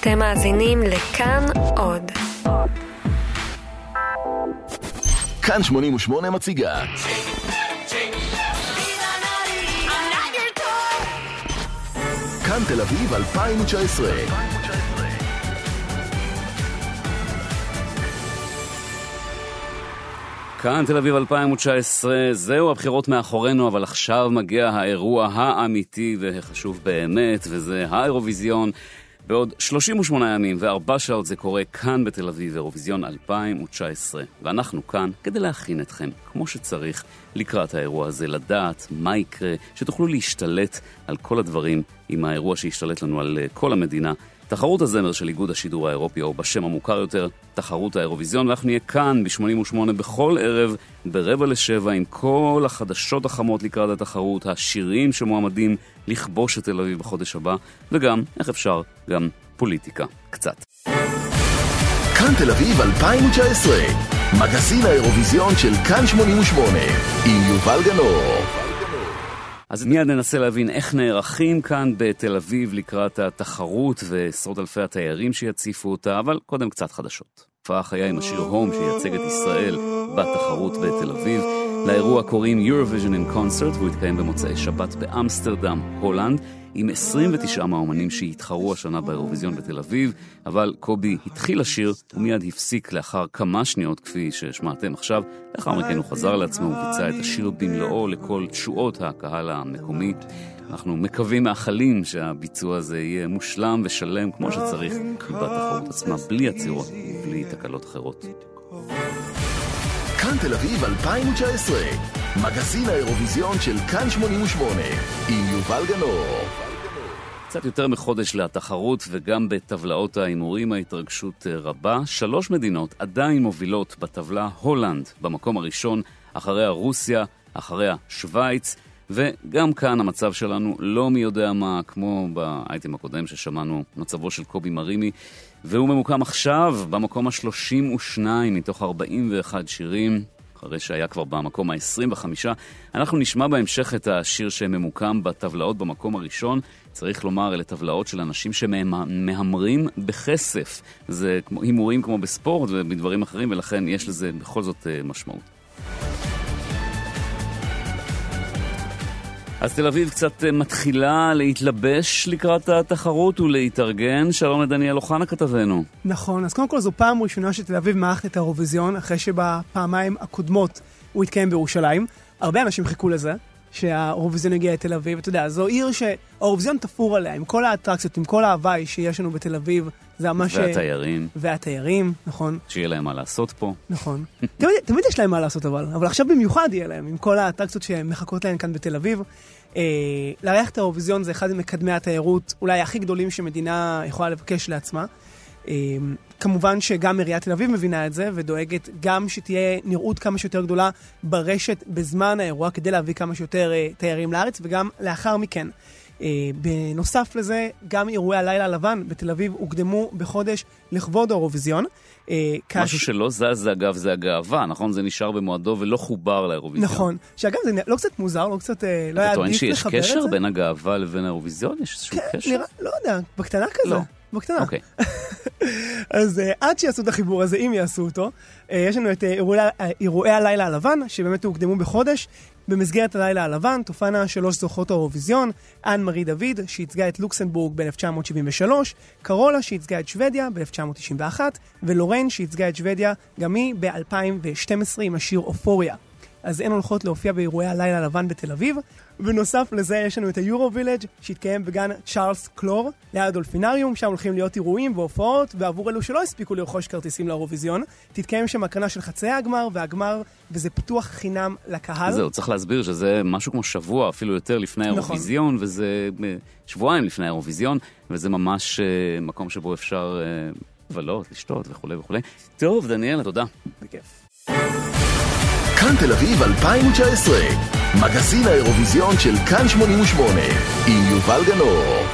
אתם מאזינים לכאן עוד. כאן 88 מציגה כאן תל אביב 2019. כאן תל אביב 2019, זהו, הבחירות מאחורינו, אבל עכשיו מגיע האירוע האמיתי והחשוב באמת, וזה האירוויזיון. בעוד 38 ימים ו4 שעות זה קורה כאן בתל אביב, אירוויזיון 2019. ואנחנו כאן כדי להכין אתכם, כמו שצריך, לקראת האירוע הזה, לדעת מה יקרה, שתוכלו להשתלט על כל הדברים עם האירוע שהשתלט לנו על כל המדינה. תחרות הזמר של איגוד השידור האירופי, או בשם המוכר יותר, תחרות האירוויזיון, ואנחנו נהיה כאן ב-88 בכל ערב, ב18:45, עם כל החדשות החמות לקראת התחרות, השירים שמועמדים לכבוש את תל אביב בחודש הבא, וגם, איך אפשר, גם פוליטיקה, קצת. כאן תל אביב 2019, מגזין האירוויזיון של כאן 88, עם יובל גנור. אז מיד ננסה להבין איך נערכים כאן בתל אביב לקראת התחרות ועשרות אלפי התיירים שיציפו אותה, אבל קודם קצת חדשות. הופעה חיה עם השיר הום שייצג את ישראל בתחרות בתל אביב. לאירוע קוראים Eurovision in Concert, והוא התקיים במוצאי שבת באמסטרדם, הולנד, עם 29 מהאומנים שהתחרו השנה באירוויזיון בתל אביב, אבל קובי התחיל לשיר ומיד הפסיק לאחר כמה שניות כפי ששמעתם עכשיו. לאחר מכן הוא חזר לעצמו וביצע את השיר במלואו לכל תשואות הקהל המקומי. אנחנו מקווים מאחלים שהביצוע הזה יהיה מושלם ושלם כמו שצריך בתחרות עצמה, בלי הצירות, בלי תקלות אחרות. כאן תל אביב 2019, מגזין האירוויזיון של כאן 88, עם יובל גנור. קצת יותר מחודש לתחרות, וגם בטבלאות האימורים ההתרגשות רבה. 3 מדינות עדיין מובילות בטבלה: הולנד במקום הראשון, אחריה רוסיה, אחריה שוויץ, וגם כאן המצב שלנו לא מי יודע מה, כמו באייטם הקודם ששמענו, מצבו של קובי מרימי, והוא ממוקם עכשיו במקום ה-32 מתוך 41 שירים, אחרי שהיה כבר במקום ה-25. אנחנו נשמע בהמשך את השיר שממוקם בטבלאות במקום הראשון. צריך לומר, אלה טבלאות של אנשים שמהמרים בכסף. זה הימורים כמו בספורט ובדברים אחרים, ולכן יש לזה בכל זאת משמעות. אז תל אביב קצת מתחילה להתלבש לקראת התחרות ולהתארגן. שלום לדניאל אוחנה כתבנו. נכון, אז קודם כל זו פעם ראשונה שתל אביב מערכת את האירוויזיון, אחרי שבפעמיים הקודמות הוא התקיים בירושלים. הרבה אנשים חיכו לזה, שהאירוויזיון הגיע לתל אביב. אתה יודע, זו עיר שהאירוויזיון תפור עליה, עם כל האטרקציות, עם כל ההוואי שיש לנו בתל אביב. והתיירים. והתיירים, נכון. שיהיה להם מה לעשות פה. נכון. תמיד יש להם מה לעשות, אבל עכשיו במיוחד יהיה להם, עם כל האטרקציות שמחכות להם כאן בתל אביב. לארח את האירוויזיון זה אחד ממקדמי התיירות, אולי הכי גדולים שמדינה יכולה לבקש לעצמה. כמובן שגם עיריית תל אביב מבינה את זה, ודואגת גם שתהיה נראות כמה שיותר גדולה ברשת בזמן האירוע, כדי להביא כמה שיותר תיירים לארץ, וגם לאחר מכן. בנוסף לזה, גם אירועי הלילה הלבן בתל אביב הוקדמו בחודש לכבוד האירוויזיון. משהו שלא זז, אגב, זה הגאווה, נכון? זה נשאר במועדו ולא חובר לאירוויזיון. נכון, שאגב זה לא קצת מוזר, לא קצת, לא היה עדיף לחבר את זה. אתה טוען שיש קשר בין הגאווה לבין האירוויזיון? יש איזשהו קשר? לא יודע, בקטנה כזה. לא. בקטנה. אוקיי. אז עד שיעשו את החיבור הזה, אם יעשו אותו, יש לנו את אירועי הלילה הלבן, שבאמת הוקדמו בחודש. במסגרת הלילה הלבן תופענה 3 זוכות האירוויזיון: אנ מרי דוד שייצגה את לוקסמבורג ב-1973, קרולה שייצגה את שוודיה ב-1991, ולורן שייצגה את שוודיה גם היא ב-2012 עם השיר אופוריה. אז הן הולכות להופיע באירועי הלילה הלבן בתל אביב. ונוסף לזה יש לנו את היורו וילג' שהתקיים בגן צ'ארלס קלור ליד הדולפינריום, שם הולכים להיות אירועים והופעות, ועבור אלו שלא הספיקו לרכוש כרטיסים לאירוויזיון, תתקיים שם הקרנה של חצי הגמר והגמר, וזה פתוח חינם לקהל. זהו, צריך להסביר שזה משהו כמו שבוע, אפילו יותר לפני האירוויזיון, וזה שבועיים לפני האירוויזיון, וזה ממש מקום שבו אפשר לבלות, לשתות וכו' וכו'. טוב, דניאל, תודה. בכיף. כאן תל אביב 2019, מגזין האירוויזיון של כאן 88, עם יובל גנור.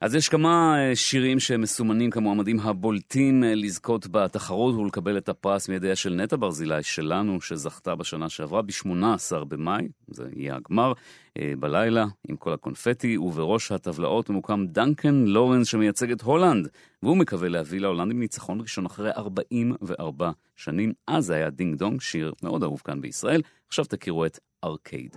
אז יש כמה שירים שמסומנים כמועמדים הבולטים לזכות בתחרות ולקבל את הפרס מידיה של נטע ברזילי שלנו, שזכתה בשנה שעברה ב-18 במאי, זה יהיה הגמר, בלילה עם כל הקונפטי, ובראש הטבלאות ממוקם דנקן לורנס שמייצג את הולנד, והוא מקווה להביא להולנדים ניצחון ראשון אחרי 44 שנים. אז היה דינג דונג, שיר מאוד אהוב כאן בישראל. עכשיו תכירו את ארקייד.